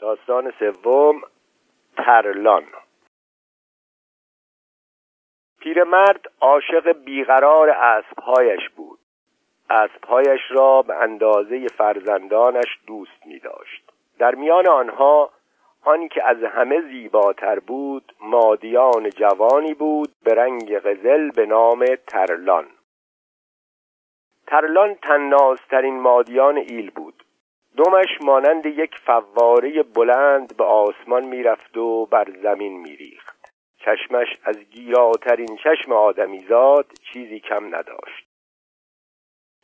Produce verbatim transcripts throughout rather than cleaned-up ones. داستان سوم، ترلان. پیرمرد عاشق بیقرار اسبهایش بود. اسبهایش را به اندازه فرزندانش دوست می داشت. در میان آنها آن که از همه زیباتر بود مادیان جوانی بود به رنگ قزل به نام ترلان. ترلان تنازترین مادیان ایل بود. دمش مانند یک فواره بلند به آسمان میرفت و بر زمین میریخت. چشمش از گیراترین چشم آدمیزاد چیزی کم نداشت.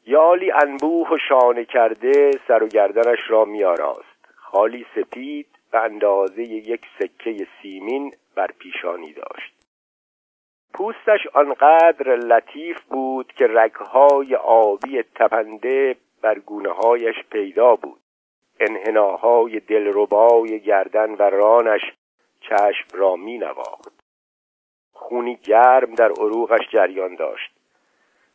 یالی انبوه و شانه کرده سر و گردنش را میاراست. خالی سپید به اندازه یک سکه سیمین بر پیشانی داشت. پوستش آنقدر لطیف بود که رگهای آبی تپنده بر گونه‌هایش پیدا بود. انحناهای دلربای گردن و رانش چشم را می‌نواخت. خونی گرم در عروقش جریان داشت.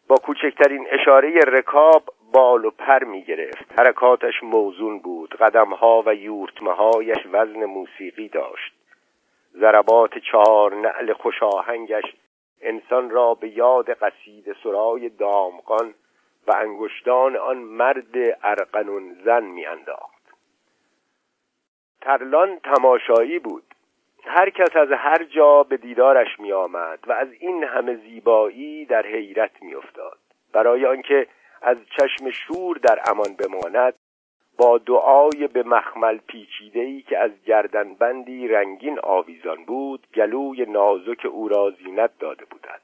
با کوچکترین اشاره رکاب بال و پر می‌گرفت. حرکاتش موزون بود. قدم‌ها و یورتمه‌هایش وزن موسیقی داشت. ضربات چهار نعل خوشاهنگش انسان را به یاد قصیده سرای دامغان و انگشتان آن مرد ارغنون زن میانداخت. ترلان تماشایی بود. هر کس از هر جا به دیدارش می آمد و از این همه زیبایی در حیرت می افتاد. برای آنکه از چشم شور در امان بماند با دعای به مخمل پیچیده‌ای که از گردنبندی رنگین آویزان بود گلوی نازک او را زینت داده بودند.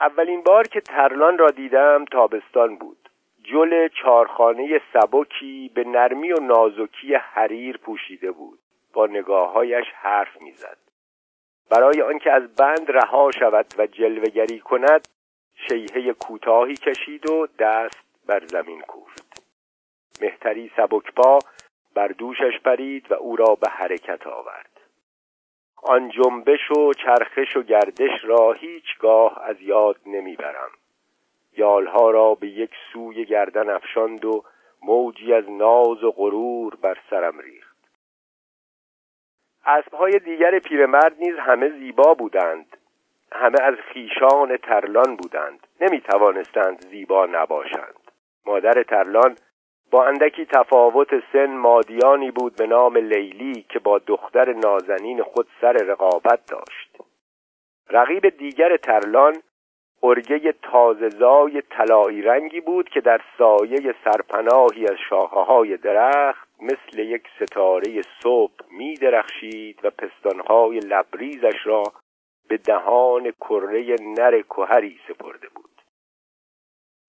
اولین بار که ترلان را دیدم تابستان بود. جل چارخانه سبکی به نرمی و نازکی حریر پوشیده بود. با نگاه‌هایش حرف می‌زد. برای آنکه از بند رها شود و جلوه‌گری کند شیهه کوتاهی کشید و دست بر زمین کوفت. مهتری سبکپا بر دوشش پرید و او را به حرکت آورد. آن جنبش و چرخش و گردش را هیچگاه از یاد نمیبرم. یالها را به یک سوی گردن افشاند و موجی از ناز و غرور بر سرم ریخت. اسبهای دیگر پیرمرد نیز همه زیبا بودند. همه از خیشان ترلان بودند. نمیتوانستند زیبا نباشند. مادر ترلان با اندکی تفاوت سن مادیانی بود به نام لیلی که با دختر نازنین خود سر رقابت داشت. رقیب دیگر ترلان ارگه تازه‌زای طلایی رنگی بود که در سایه سرپناهی از شاخه‌های درخت مثل یک ستاره صبح می درخشید و پستانهای لبریزش را به دهان کره نر کوهری سپرده بود.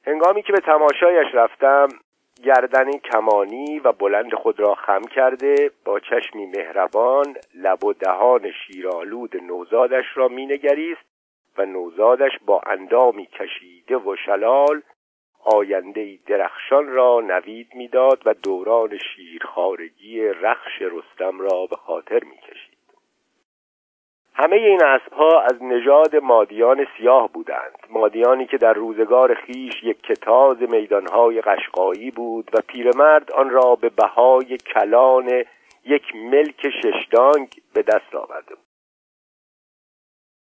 هنگامی که به تماشایش رفتم گردن کمانی و بلند خود را خم کرده با چشمی مهربان لب و دهان شیرآلود نوزادش را مینگریست و نوزادش با اندامی کشیده و شلال آینده‌ای درخشان را نوید می‌داد و دوران شیرخوارگی رخش رستم را به خاطر می‌کشید. همه این اسبها از نژاد مادیان سیاه بودند. مادیانی که در روزگار خیش یک کتاز میدانهای قشقایی بود و پیرمرد آن را به بهای کلان یک ملک ششدانگ به دست آورده بود.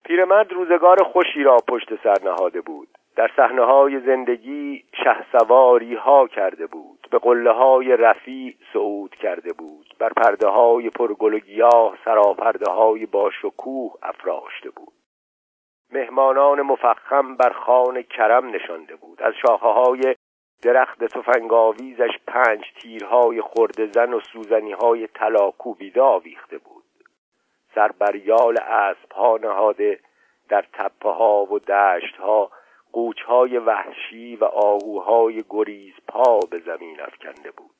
پیرمرد روزگار خوشی را پشت سر نهاده بود. در صحنه‌های زندگی شهسواری‌ها کرده بود. به قله‌های رفیع صعود کرده بود. بر پرده‌های پرگل و گیاه سراپرده‌های با شکوه افراشته بود. مهمانان مفخم بر خوان کرم نشانده بود. از شاخه‌های درخت تفنگ‌آویزش پنج تیرهای خرده‌زن و سوزنی‌های طلاکوبیده آویخته بود. سر بر یال اسب‌ها نهاده در تپه‌ها و دشت‌ها قوچهای وحشی و آهوهای گریز پا به زمین افکنده بود.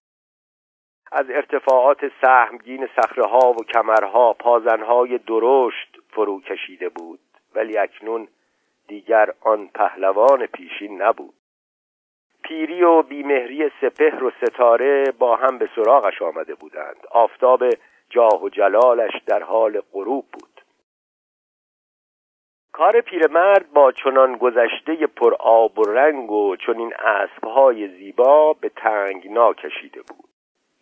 از ارتفاعات سهمگین صخره‌ها و کمرها پازنهای درشت فرو کشیده بود، ولی اکنون دیگر آن پهلوان پیشین نبود. پیری و بیمهری سپهر و ستاره با هم به سراغش آمده بودند. آفتاب جاه و جلالش در حال غروب بود. کار پیرمرد با چنان گذشته پر آب و رنگ و چنین اسبهای زیبا به تنگنا کشیده بود.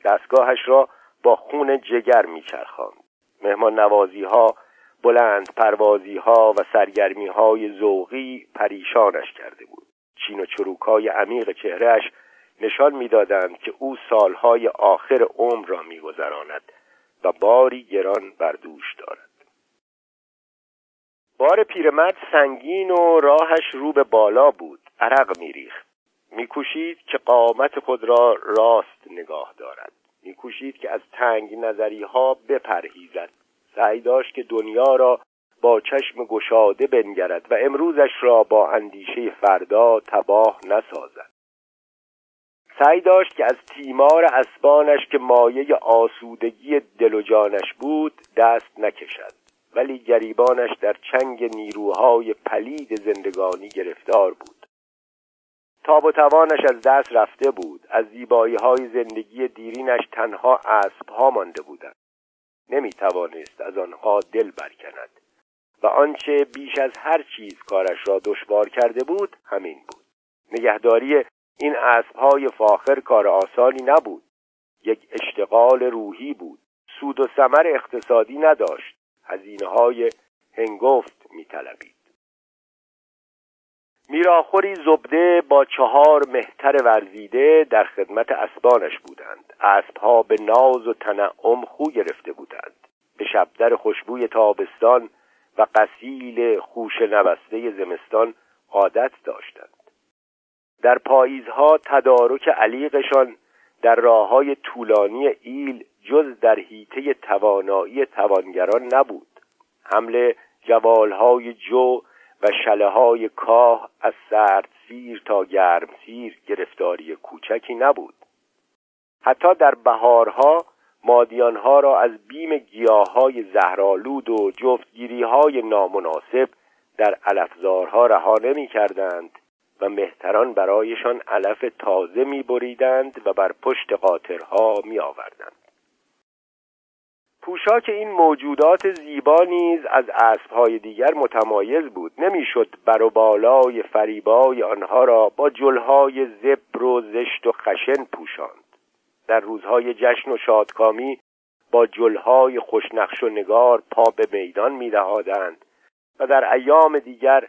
دستگاهش را با خون جگر میچرخاند. مهمان نوازی ها، بلند پروازی ها و سرگرمی های ذوقی پریشانش کرده بود. چین و چروکای عمیق چهرهش نشان میدادند که او سالهای آخر عمر را میگذراند و باری گران بر دوش دارد. بار پیرمرد سنگین و راهش رو به بالا بود. عرق میریخت. میکوشید که قامت خود را راست نگاه دارد. میکوشید که از تنگ نظری ها بپرهیزد. سعی داشت که دنیا را با چشم گشاده بنگرد و امروزش را با اندیشه فردا تباه نسازد. سعی داشت که از تیمار اسبانش که مایه آسودگی دل و جانش بود دست نکشد، ولی گریبانش در چنگ نیروهای پلید زندگانی گرفتار بود. تاب و توانش از دست رفته بود. از زیبایی‌های زندگی دیرینش تنها اسب‌ها مانده بودند. نمی‌توانست از آنها دل برکند و آنچه بیش از هر چیز کارش را دشوار کرده بود همین بود. نگهداری این اسب‌های فاخر کار آسانی نبود. یک اشتغال روحی بود. سود و ثمر اقتصادی نداشت. هزینه‌های هنگفت می‌طلبید. میراخوری زبده با چهار مهتر ورزیده در خدمت اسبانش بودند. اسبها به ناز و تنعم خو گرفته بودند. به شبدر خوشبوی تابستان و قصیل خوش نبسته زمستان عادت داشتند. در پاییزها تدارک علیقشان در راههای طولانی ایل جز در حیطه توانایی توانگران نبود. حمل جوالهای جو و شله‌های کاه از سرد سیر تا گرم سیر گرفتاری کوچکی نبود. حتی در بهارها مادیانها را از بیم گیاه‌های زهرآلود و جفتگیری‌های نامناسب در علفزارها رها نمی‌کردند و مهتران برایشان علف تازه می‌بریدند و بر پشت قاطرها می‌آوردند. پوشاک این موجودات زیبا نیز از اسب‌های دیگر متمایز بود. نمی‌شد بر و بالای فریبای آنها را با جلهای زبر و زشت و خشن پوشاند. در روزهای جشن و شادکامی با جلهای خوشنقش و نگار پا به میدان می‌نهادند و در ایام دیگر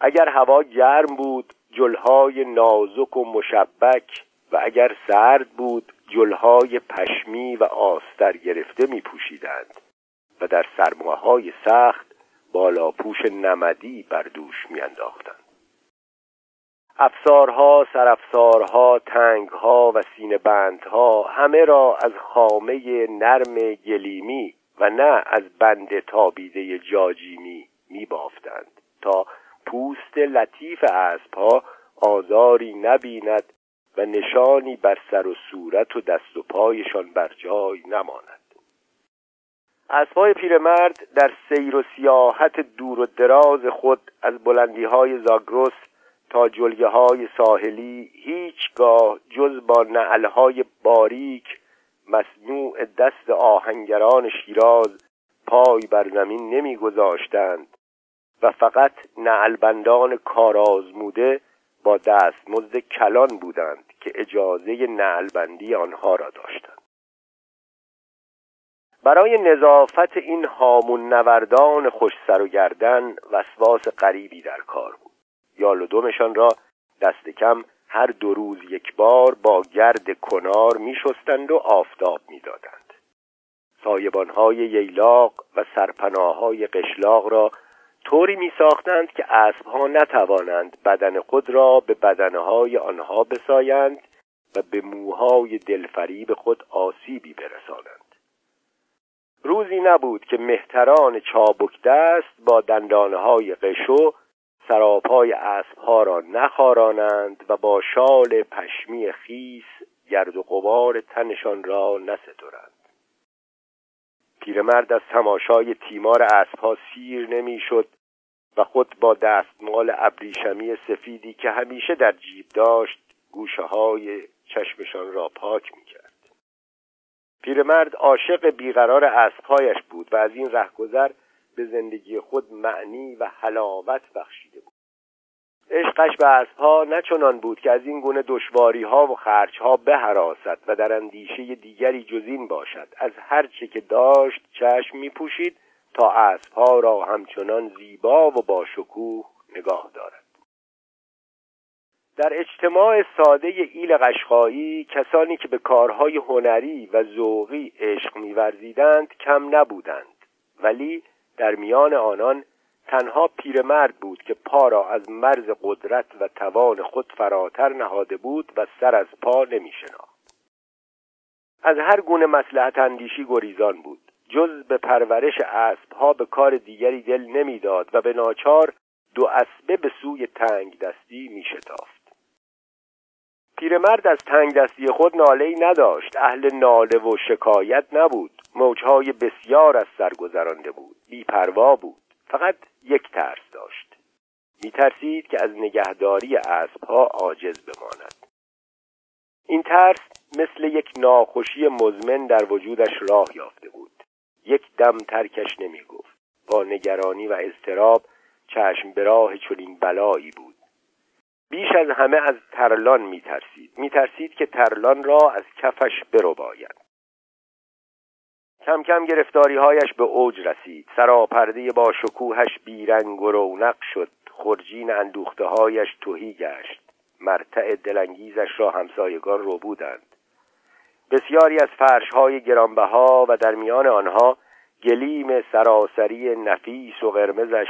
اگر هوا گرم بود جلهای نازک و مشبک و اگر سرد بود جلهای پشمی و آستر گرفته می پوشیدند و در سرماهای سخت بالاپوش نمدی بر دوش می انداختند. افسارها، سرافسارها، تنگها و سینه‌بندها همه را از خامه نرم گلیمی و نه از بند تابیده جاجیمی می بافتند تا پوست لطیف اسب‌ها آزاری نبیند و نشانی بر سر و صورت و دست و پایشان بر جای نماند. اسب‌های پیرمرد در سیر و سیاحت دور و دراز خود از بلندی‌های زاگرس تا جلگه‌های ساحلی هیچگاه جز با نعل‌های باریک مصنوع دست آهنگران شیراز پای بر زمین نمی‌گذاشتند و فقط نعلبندان کارآزموده با دستمزد کلان بودند که اجازه نعلبندی آنها را داشتند. برای نظافت این هامون نوردان خوش سر و گردن وسواس غریبی در کار بود. یال و دمشان را دست کم هر دو روز یک بار با گرد کنار می شستند و آفتاب می دادند. سایبانهای ییلاق و سرپناهای قشلاق را طوری می ساختند که اسبها نتوانند بدن خود را به بدنهای آنها بسایند و به موهای دلفریب خود آسیبی برسانند. روزی نبود که مهتران چابک دست با دندانهای قشو سراپای اسبها را نخارانند و با شال پشمی خیس گرد و غبار تنشان را نسترند. پیرمرد از تماشای تیمار اسبها سیر نمی‌شد و خود با دستمال ابریشمی سفیدی که همیشه در جیب داشت گوشه‌های چشمشان را پاک می‌کرد. پیرمرد عاشق بیقرار اسب‌هایش بود و از این رهگذر به زندگی خود معنی و حلاوت بخشیده بود. عشقش به اسبها نه چنان بود که از این گونه دشواری‌ها و خرج‌ها بهراسد و در اندیشه دیگری جز این باشد. از هر چه که داشت چشم می‌پوشید تا اسبها را همچنان زیبا و باشکوه نگاه دارد. در اجتماع ساده ایل قشقایی کسانی که به کارهای هنری و ذوقی عشق می‌ورزیدند کم نبودند، ولی در میان آنان تنها پیرمرد بود که پا را از مرز قدرت و توان خود فراتر نهاده بود و سر از پا نمی‌شناخت. از هر گونه مصلحت اندیشی گریزان بود، جز به پرورش اسبها به کار دیگری دل نمی‌داد و به ناچار دو اسبه به سوی تنگ دستی می‌شتافت. پیرمرد از تنگ دستی خود ناله‌ای نداشت، اهل ناله و شکایت نبود، موج‌های بسیار از سر گذرانده بود، بی‌پروا بود. فقط یک ترس داشت، می‌ترسید که از نگهداری اسب‌ها عاجز بماند. این ترس مثل یک ناخوشی مزمن در وجودش راه یافته بود. یک دم ترکش نمی‌گفت. با نگرانی و اضطراب چشم به راه چنین بلایی بود. بیش از همه از ترلان می‌ترسید. می‌ترسید که ترلان را از کفش برباید. کم کم گرفتاری‌هایش به اوج رسید. سراپرده با شکوهش بیرنگ و رونق شد. خرجین اندوخته‌هایش تهی گشت. مرتع دلانگیزش را همسایگان رو بودند. بسیاری از فرش‌های گرانبها و در میان آنها گلیم سراسری نفیس و قرمزش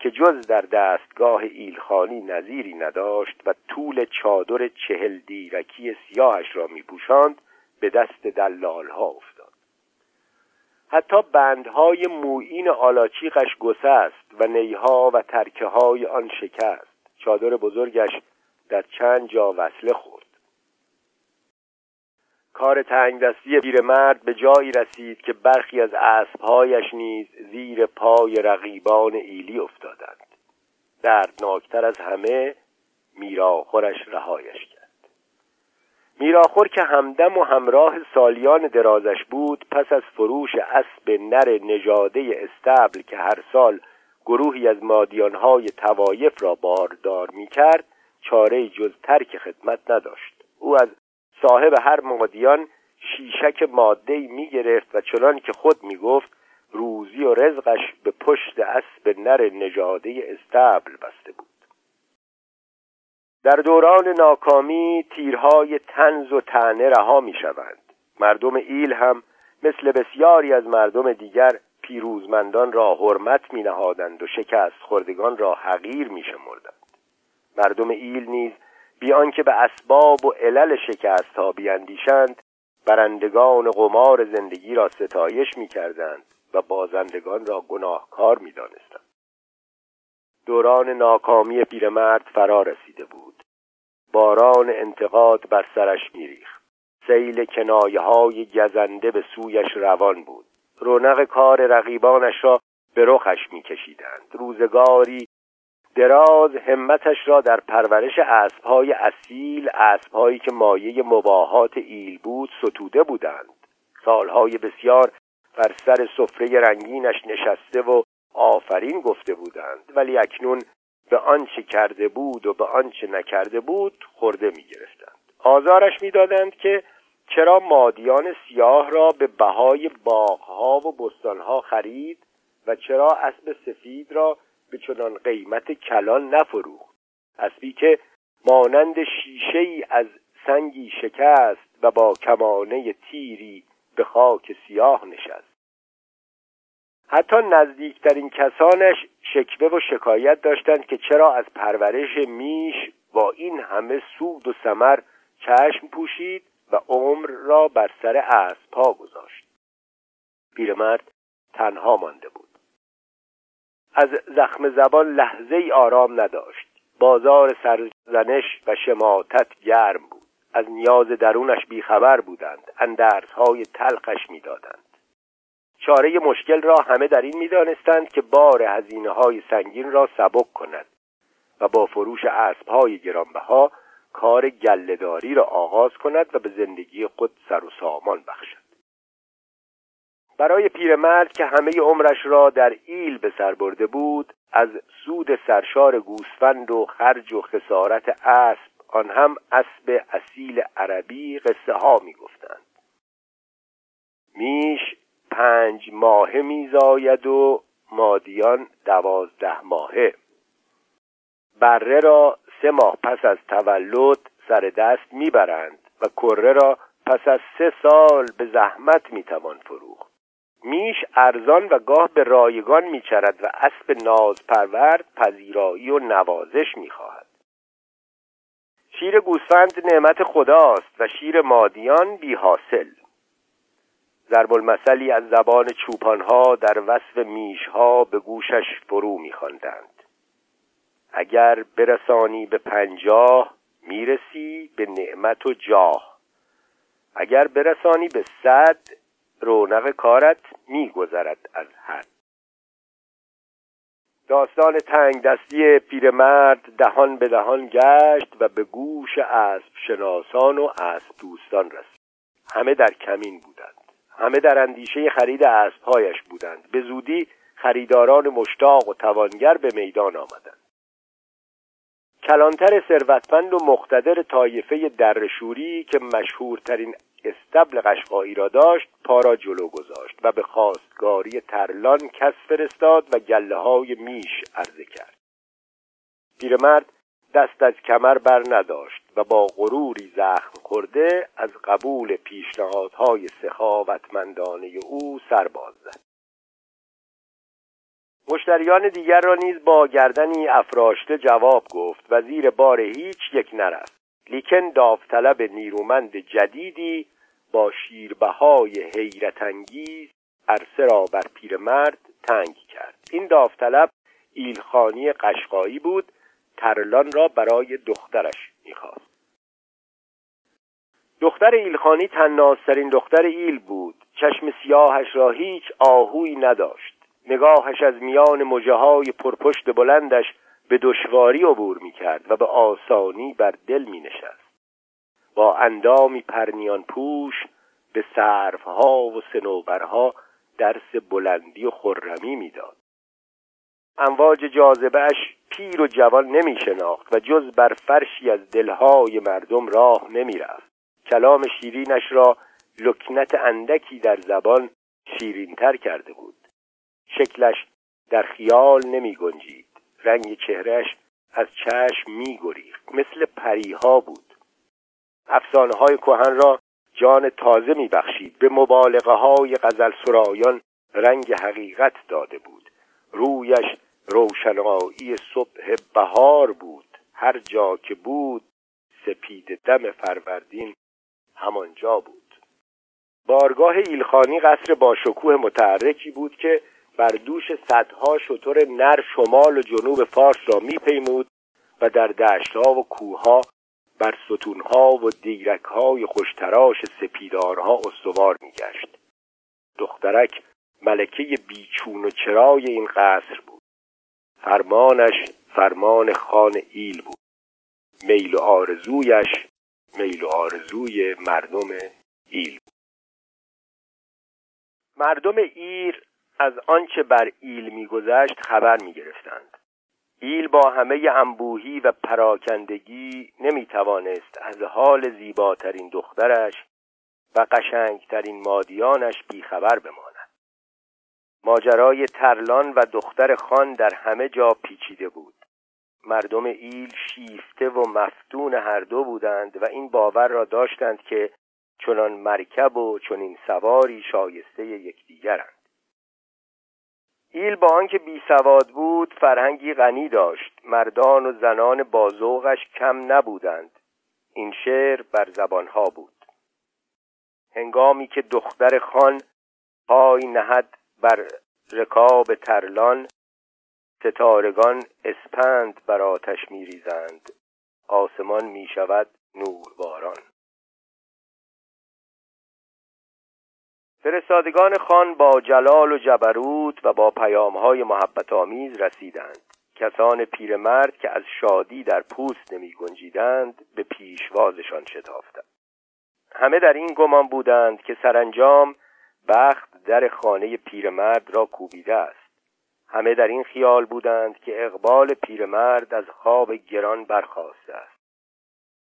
که جز در دستگاه ایلخانی نظیری نداشت و طول چادر چهل دیرکی سیاهش را می‌پوشاند به دست دلال‌ها افتاد. حتی بندهای مویین آلاچیقش گسست و نیها و ترکه های آن شکست. چادر بزرگش در چند جا وصله خورد. کار تنگ دستی پیرمرد به جایی رسید که برخی از اسبهایش نیز زیر پای رقیبان ایلی افتادند. دردناکتر از همه میراخورش رهایش کرد. میراخور که همدم و همراه سالیان درازش بود، پس از فروش اسب نر نژاده استبل که هر سال گروهی از مادیانهای توایف را باردار می‌کرد، چاره‌ای جز ترک خدمت نداشت. او از صاحب هر مادیان شیشک ماده‌ای می‌گرفت و چنان که خود می‌گفت روزی و رزقش به پشت اسب نر نژاده استبل بسته بود. در دوران ناکامی تیرهای طنز و طعنه رها می‌شوند. مردم ایل هم مثل بسیاری از مردم دیگر پیروزمندان را حرمت می‌نهادند و شکست خوردگان را حقیر می‌شمردند. مردم ایل نیز بی آنکه به اسباب و علل شکست‌ها بیاندیشند، برندگان قمار زندگی را ستایش می‌کردند و بازندگان را گناهکار می‌دانستند. دوران ناکامی پیرمرد فرا رسیده بود. باران انتقاد بر سرش می‌ریخت. سیل کنایه‌های گزنده به سویش روان بود. رونق کار رقیبانش را به رخش می‌کشیدند. روزگاری دراز همتش را در پرورش اسب‌های اصیل، اسب‌هایی که مایه مباهات ایل بود، ستوده بودند. سال‌های بسیار بر سر سفره رنگینش نشسته و آفرین گفته بودند، ولی اکنون به آنچه کرده بود و به آنچه نکرده بود خورده می‌گرفتند. آزارش می‌دادند که چرا مادیان سیاه را به بهای باغ‌ها و بستان‌ها خرید و چرا اسب سفید را به چنان قیمت کلان نفروخت. اسبی که مانند شیشه‌ای از سنگی شکست و با کمانه تیری به خاک سیاه نشست. حتی نزدیکترین کسانش شکوه و شکایت داشتند که چرا از پرورش میش با این همه سود و ثمر چشم پوشید و عمر را بر سر اسب‌ها گذاشت. پیرمرد تنها مانده بود. از زخم زبان لحظه‌ای آرام نداشت. بازار سرزنش و شماتت گرم بود. از نیاز درونش بیخبر بودند. اندرزهای تلخش می‌دادند. چاره مشکل را همه در این می‌دانستند که بار هزینه‌های سنگین را سبک کند و با فروش اسب‌های گرانبها کار گله‌داری را آغاز کند و به زندگی خود سر و سامان بخشد. برای پیرمرد که همه عمرش را در ایل به سر برده بود، از سود سرشار گوسفند و خرج و خسارت اسب، آن هم اسب اصیل عربی، قصه ها می گفتند. میش پنج ماهه می زاید و مادیان دوازده ماهه. بره را سه ماه پس از تولد سر دست می برند و کره را پس از سه سال به زحمت می توان فروخت. میش ارزان و گاه به رایگان می چرد و اسب ناز پرورد پذیرایی و نوازش می خواهد. شیر گوسفند نعمت خداست و شیر مادیان بی حاصل. ضرب المثلی از زبان چوپانها در وصف میشها به گوشش فرو می خواندند. اگر برسانی به پنجاه میرسی به نعمت و جاه، اگر برسانی به صد رونق کارت میگذرد از حد. داستان تنگ دستی پیرمرد دهان به دهان گشت و به گوش اسب شناسان و اسب دوستان رسید. همه در کمین بودند، همه در اندیشه خرید اسبهایش بودند. به زودی خریداران مشتاق و توانگر به میدان آمدند. کلانتر ثروتمند و مقتدر طایفه درشوری که مشهورترین استبل قشقایی را داشت، پا را جلو گذاشت و به خواستگاری ترلان کس فرستاد و گله‌های میش عرضه کرد. پیرمرد دست از کمر بر نداشت و با غروری زخم خورده از قبول پیشنهادهای سخاوتمندانه او سر باز زد. مشتریان دیگر را نیز با گردنی افراشته جواب گفت و زیر بار هیچ یک نرفت، لیکن داوطلب نیرومند جدیدی با شیربهای حیرت انگیز عرصه را بر پیرمرد تنگ کرد. این داوطلب ایلخانی قشقایی بود. ترلان را برای دخترش می‌خواست. دختر ایلخانی تنازترین دختر ایل بود. چشم سیاهش را هیچ آهویی نداشت. نگاهش از میان مژه‌های پرپشت بلندش به دشواری عبور می‌کرد و به آسانی بر دل می‌نشست. با اندامی پرنیان پوش به سروها و صنوبرها درس بلندی و خرمی می‌داد. امواج جاذبه‌اش پیر و جوان نمی شناخت و جز بر فرشی از دلهای مردم راه نمی رفت. کلام شیرینش را لکنت اندکی در زبان شیرینتر کرده بود. شکلش در خیال نمی گنجید. رنگ چهرهش از چشم می گریخت. مثل پریها بود. افسانه‌های کهن را جان تازه می بخشید. به مبالغه‌های غزل سرایان رنگ حقیقت داده بود. رویش روشنایی صبح بهار بود. هر جا که بود سپید دم فروردین همانجا بود. بارگاه ایلخانی قصر با شکوه متحرکی بود که بر دوش صدها شتر نر شمال و جنوب فارس را میپیمود و در دشت‌ها و کوه‌ها بر ستون‌ها و دیرک‌های خوشتراش سپیدارها استوار میگشت. دخترک ملکه بیچون و چرای این قصر بود. فرمانش فرمان خان ایل بود. میل و آرزویش میل و آرزوی مردم ایل بود. مردم ایر از آنچه بر ایل می‌گذشت خبر می‌گرفتند. ایل با همه انبوهی و پراکندگی نمی‌توانست از حال زیباترین دخترش و قشنگترین مادیانش بیخبر بماند. ماجرای ترلان و دختر خان در همه جا پیچیده بود. مردم ایل شیفته و مفتون هر دو بودند و این باور را داشتند که چنان مرکب و چنین سواری شایسته یکدیگرند. ایل با آنکه بیسواد بود فرهنگی غنی داشت. مردان و زنان بازوقش کم نبودند. این شعر بر زبانها بود. هنگامی که دختر خان پای نهد بر رکاب ترلان، ستارگان اسپند بر آتش می ریزند. آسمان می شود نورباران. فرستادگان خان با جلال و جبروت و با پیامهای محبت آمیز رسیدند. کسان پیرمرد که از شادی در پوست نمی گنجیدند به پیشوازشان شتافتند. همه در این گمان بودند که سرانجام بخت در خانه پیرمرد را کوبیده است. همه در این خیال بودند که اقبال پیرمرد از خواب گران برخاسته است.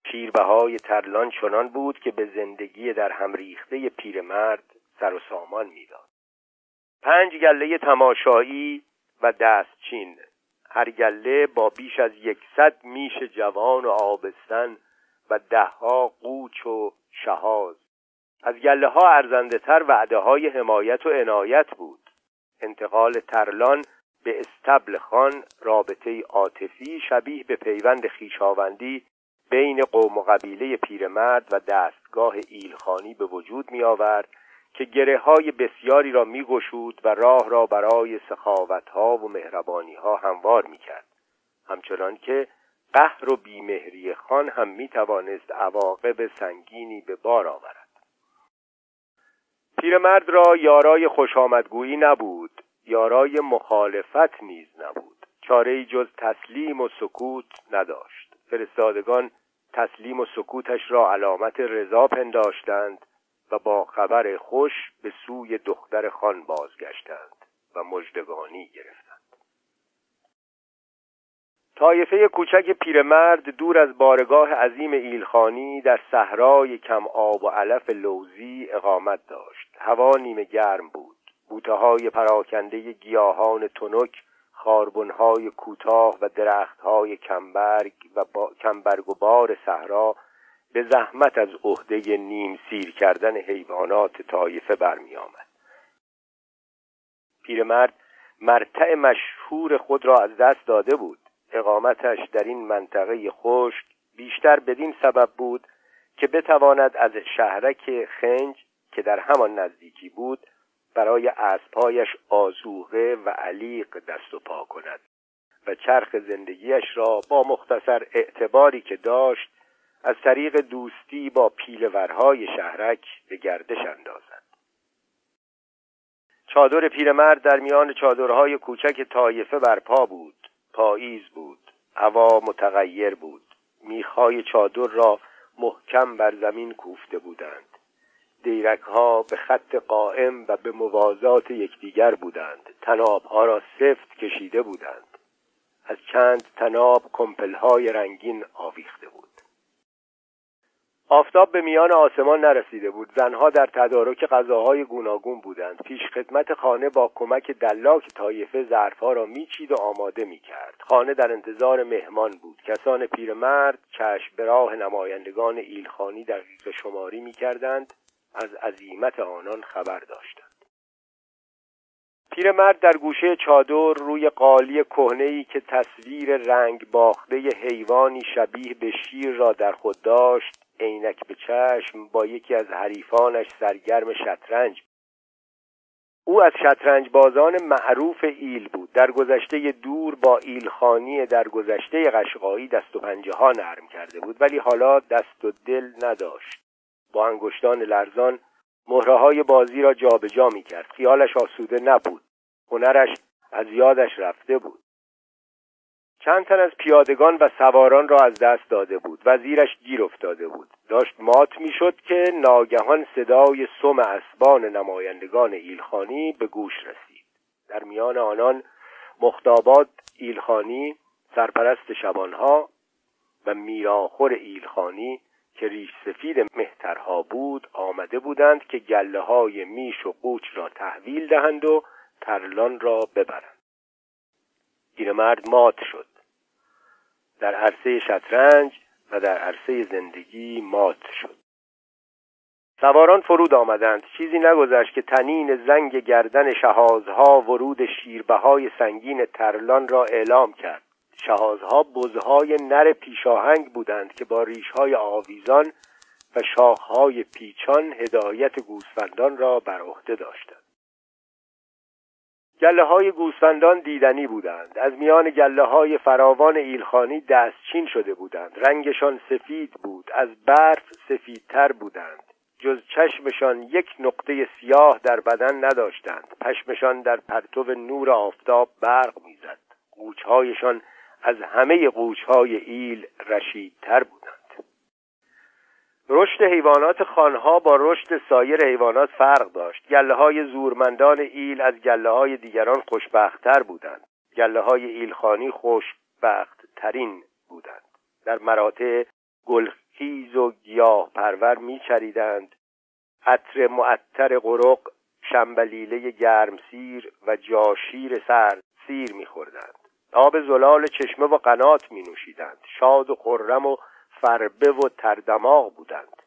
پیربهای ترلان چنان بود که به زندگی در هم ریخته پیرمرد سر و سامان می‌داد. پنج گله تماشایی و دستچین، هر گله با بیش از یکصد میش جوان و آبستن و دهها قوچ و شهاز. از گله ها ارزنده تر وعده های حمایت و عنایت بود. انتقال ترلان به استبل خان رابطه عاطفی شبیه به پیوند خویشاوندی بین قوم و قبیله پیرمرد و دستگاه ایلخانی به وجود می آورد که گره های بسیاری را می گشود و راه را برای سخاوت ها و مهربانی ها هموار می کرد. همچنان که قهر و بیمهری خان هم می توانست عواقب سنگینی به بار آورد. پیرمرد را یارای خوشامدگویی نبود، یارای مخالفت نیز نبود. چاره‌ای جز تسلیم و سکوت نداشت. فرستادگان تسلیم و سکوتش را علامت رضا پنداشتند و با خبر خوش به سوی دختر خان بازگشتند و مژدگانی گرفتند. طایفه کوچک پیرمرد دور از بارگاه عظیم ایلخانی در صحرای کم آب و علف لوزی اقامت داشت. هوا نیمه گرم بود. بوته‌های پراکنده گیاهان تنک، خاربن‌های کوتاه و درخت‌های کمبرگ و با... کمبرگ و بار صحرا به زحمت از عهده نیم سیر کردن حیوانات طایفه برمی‌آمد. پیرمرد مرتع مشهور خود را از دست داده بود. اقامتش در این منطقه خشک بیشتر بدین سبب بود که بتواند از شهرک خنج که در همان نزدیکی بود برای اسب‌هایش آذوقه و علیق دست و پا کند و چرخ زندگیش را با مختصر اعتباری که داشت از طریق دوستی با پیله‌ورهای شهرک به گردش اندازد. چادر پیرمرد در میان چادرهای کوچک طایفه برپا بود. پاییز بود. هوا متغیر بود. میخای چادر را محکم بر زمین کوفته بودند. دیرکها به خط قائم و به موازات یکدیگر بودند. تنابها را سفت کشیده بودند. از چند تناب کمپلهای رنگین آویخته بود. آفتاب به میان آسمان نرسیده بود. زنها در تدارک غذاهای گوناگون بودند. پیش خدمت خانه با کمک دلاک طایفه ظرفها را میچید و آماده میکرد. خانه در انتظار مهمان بود. کسان پیرمرد چشم به راه نمایندگان ایلخانی دقیقه شماری میکردند. از عزیمت آنان خبر داشتند. پیرمرد در گوشه چادر روی قالی کهنه‌ای که تصویر رنگ باخته حیوانی شبیه به شیر را در خود داشت، عینک به چشم با یکی از حریفانش سرگرم شطرنج. او از شطرنج بازان معروف ایل بود. در گذشته دور با ایلخانی در گذشته قشقایی دست و پنجه ها نرم کرده بود، ولی حالا دست و دل نداشت. با انگشتان لرزان مهره های بازی را جابجا می کرد. خیالش آسوده نبود. هنرش از یادش رفته بود. چند تن از پیادگان و سواران را از دست داده بود. وزیرش گیر افتاده بود. داشت مات می شد که ناگهان صدای سم اسبان نمایندگان ایلخانی به گوش رسید. در میان آنان مختابات ایلخانی، سرپرست شبانها و میراخور ایلخانی که ریش سفید مهترها بود آمده بودند که گله های میش و قوچ را تحویل دهند و ترلان را ببرند. پیرمرد مات شد. در عرصه شطرنج و در عرصه زندگی مات شد. سواران فرود آمدند. چیزی نگذشت که تنین زنگ گردن شهازها ورود شیربهای سنگین ترلان را اعلام کرد. شهازها بزهای نر پیشاهنگ بودند که با ریشهای آویزان و شاخهای پیچان هدایت گوسفندان را بر عهده داشتند. گله های گوسفندان دیدنی بودند. از میان گله های فراوان ایلخانی دستچین شده بودند. رنگشان سفید بود. از برف سفیدتر بودند. جز چشمشان یک نقطه سیاه در بدن نداشتند. پشمشان در پرتو نور آفتاب برق میزد. قوچهایشان از همه قوچهای ایل رشیدتر بودند. رشد حیوانات خانها با رشد سایر حیوانات فرق داشت. گله‌های زورمندان ایل از گله‌های دیگران خوشبخت‌تر بودند. گله‌های ایلخانی خوشبخت‌ترین بودند. در مراتع گلخیز و گیاه پرور می‌چریدند. عطر معطر قرق، شنبلیله گرمسیر و جاشیر سر سیر می‌خوردند. آب زلال چشمه و قنات می‌نوشیدند. شاد و خرم و فربه و تردماغ بودند.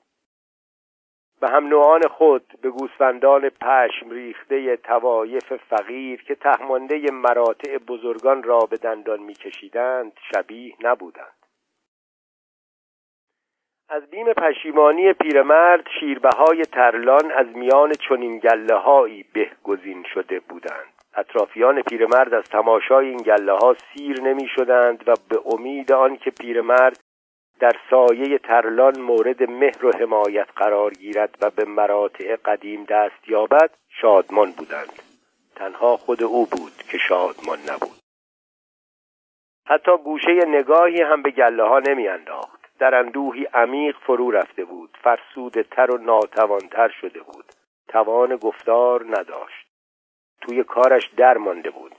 به هم نوعان خود، به گوسفندان پشم ریخته توایف فقیر که تهمانده مراتع بزرگان را به دندان می‌کشیدند شبیه نبودند. از بیم پشیمانی پیرمرد، شیربهای ترلان از میان چنین گله‌هایی بهگزین شده بودند. اطرافیان پیرمرد از تماشای این گله‌ها سیر نمی‌شدند و به امید آنکه پیرمرد در سایه ترلان مورد مهر و حمایت قرار گیرد و به مراتع قدیم دست یابد شادمان بودند. تنها خود او بود که شادمان نبود. حتی گوشه نگاهی هم به گله‌ها نمی‌انداخت. در اندوهی عمیق فرو رفته بود. فرسوده‌تر و ناتوان‌تر شده بود. توان گفتار نداشت. توی کارش درمانده بود.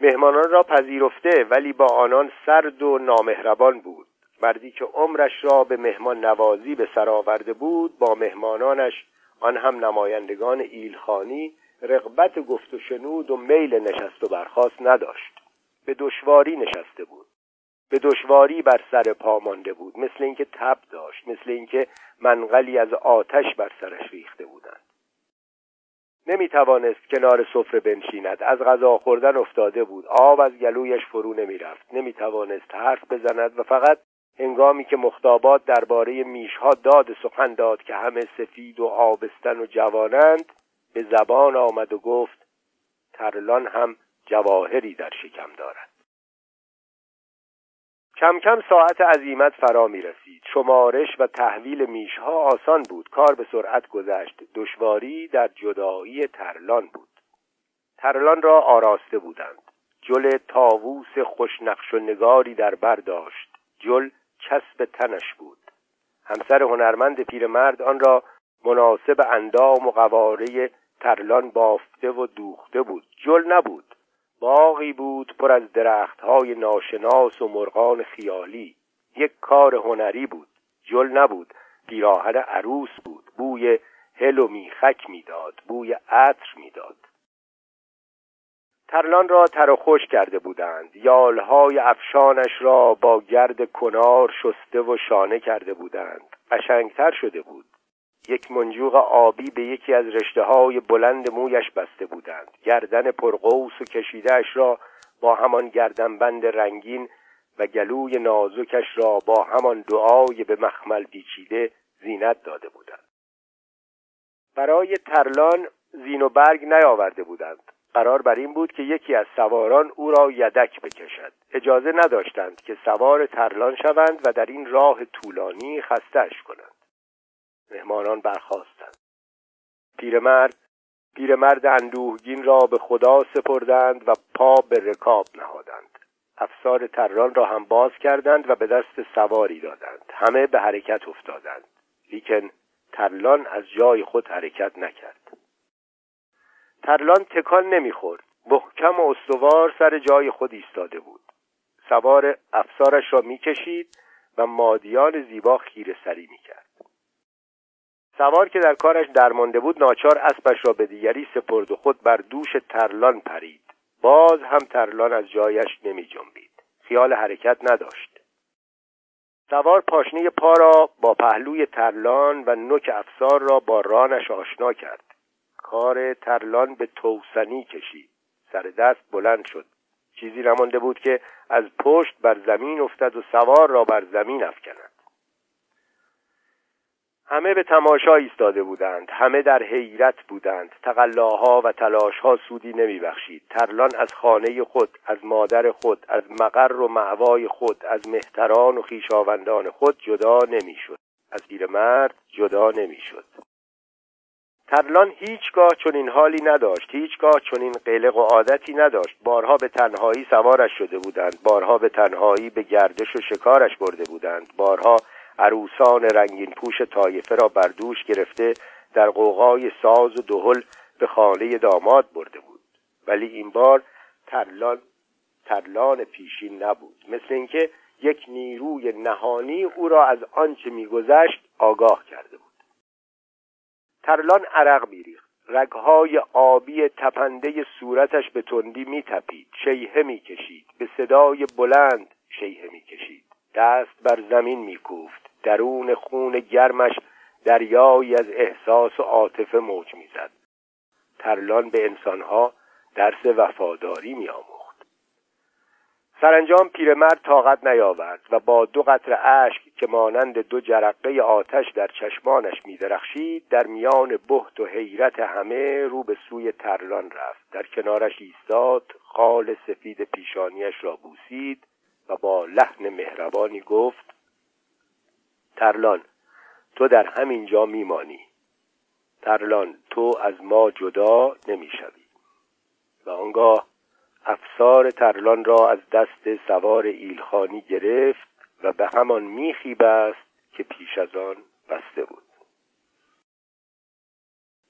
مهمانان را پذیرفته ولی با آنان سرد و نامهربان بود. مردی که عمرش را به مهمان نوازی به سر آورده بود با مهمانانش، آن هم نمایندگان ایلخانی، رغبت گفت و شنود و میل نشست و برخاست نداشت. به دشواری نشسته بود، به دشواری بر سر پا مانده بود، مثل اینکه تب داشت، مثل اینکه منقلی از آتش بر سرش ریخته بودند. نمی توانست کنار سفره بنشیند، از غذا خوردن افتاده بود، آب از گلویش فرو نمی رفت، نمی توانست حرف بزند و فقط هنگامی که مخطابات درباره میشها داد سخن داد که همه سفید و آبستن و جوانند، به زبان آمد و گفت ترلان هم جواهری در شکم دارد. کم کم ساعت عزیمت فرا می رسید. شمارش و تحویل میشها آسان بود. کار به سرعت گذشت. دشواری در جدایی ترلان بود. ترلان را آراسته بودند. جل طاووس خوشنقش و نگاری در بر داشت. جل چسب تنش بود. همسر هنرمند پیرمرد آن را مناسب اندام و قواره ترلان بافته و دوخته بود. جل نبود. باغی بود پر از درخت‌های ناشناس و مرغان خیالی. یک کار هنری بود. جل نبود. پیراهن عروس بود. بوی هل و میخک میداد. بوی عطر میداد. ترلان را تر و خشک کرده بودند. یالهای افشانش را با گرد کنار شسته و شانه کرده بودند. قشنگتر شده بود. یک منجوق آبی به یکی از رشته‌های بلند مویش بسته بودند. گردن پرقوس و کشیده‌اش را با همان گردنبند رنگین و گلوی نازکش را با همان دعای به مخمل پیچیده زینت داده بودند. برای ترلان زین و برگ نیاورده بودند. قرار بر این بود که یکی از سواران او را یدک بکشد. اجازه نداشتند که سوار ترلان شوند و در این راه طولانی خسته‌اش کنند. مهمانان برخاستند. پیرمرد پیرمرد اندوهگین را به خدا سپردند و پا به رکاب نهادند. افسار ترلان را هم باز کردند و به دست سواری دادند. همه به حرکت افتادند. لیکن ترلان از جای خود حرکت نکرد. ترلان تکان نمی‌خورد. محکم و استوار سر جای خود ایستاده بود. سوار افسارش را می‌کشید و مادیان زیبا خیره سری می‌کرد. سوار که در کارش درمانده بود ناچار اسبش را به دیگری سپرد و خود بر دوش ترلان پرید. باز هم ترلان از جایش نمی جنبید. خیال حرکت نداشت. سوار پاشنه پا را با پهلوی ترلان و نوک افسار را با رانش آشنا کرد. کار ترلان به توسنی کشید. سر دست بلند شد. چیزی نمانده بود که از پشت بر زمین افتد و سوار را بر زمین افکند. همه به تماشا ایستاده بودند. همه در حیرت بودند. تقلاها و تلاشها سودی نمیبخشید. ترلان از خانه خود، از مادر خود، از مقر و مأوای خود، از مهتران و خویشاوندان خود جدا نمیشد. از پیرمرد جدا نمیشد. ترلان هیچگاه چنین حالی نداشت. هیچگاه چنین قلق و عادتی نداشت. بارها به تنهایی سوارش شده بودند. بارها به تنهایی به گردش و شکارش برده بودند. بارها عروسان رنگین پوش طایفه را بر دوش گرفته در قوقای ساز و دهل به خانه داماد برده بود. ولی این بار ترلان ترلان پیشین نبود، مثل اینکه یک نیروی نهانی او را از آنچه می‌گذشت آگاه کرده بود. ترلان عرق می‌ریخت، رگ‌های آبی تپنده صورتش به تندی می‌تپید، شیهه می‌کشید، به صدای بلند شیهه می‌کشید، دست بر زمین می‌کوفت، درون خون گرمش دریایی از احساس و عاطفه موج می‌زد. ترلان به انسان‌ها درس وفاداری می‌آموخت. سرانجام پیرمرد طاقت نیاورد و با دو قطره اشک که مانند دو جرقه آتش در چشمانش می‌درخشید، در میان بهت و حیرت همه رو به سوی ترلان رفت، در کنارش ایستاد، خال سفید پیشانیش را بوسید و با لحن مهربانی گفت: ترلان، تو در همین جا می‌مانی. ترلان، تو از ما جدا نمی‌شوی. و آنگاه افسار ترلان را از دست سوار ایلخانی گرفت و به همان میخی بست که پیش از آن بسته بود.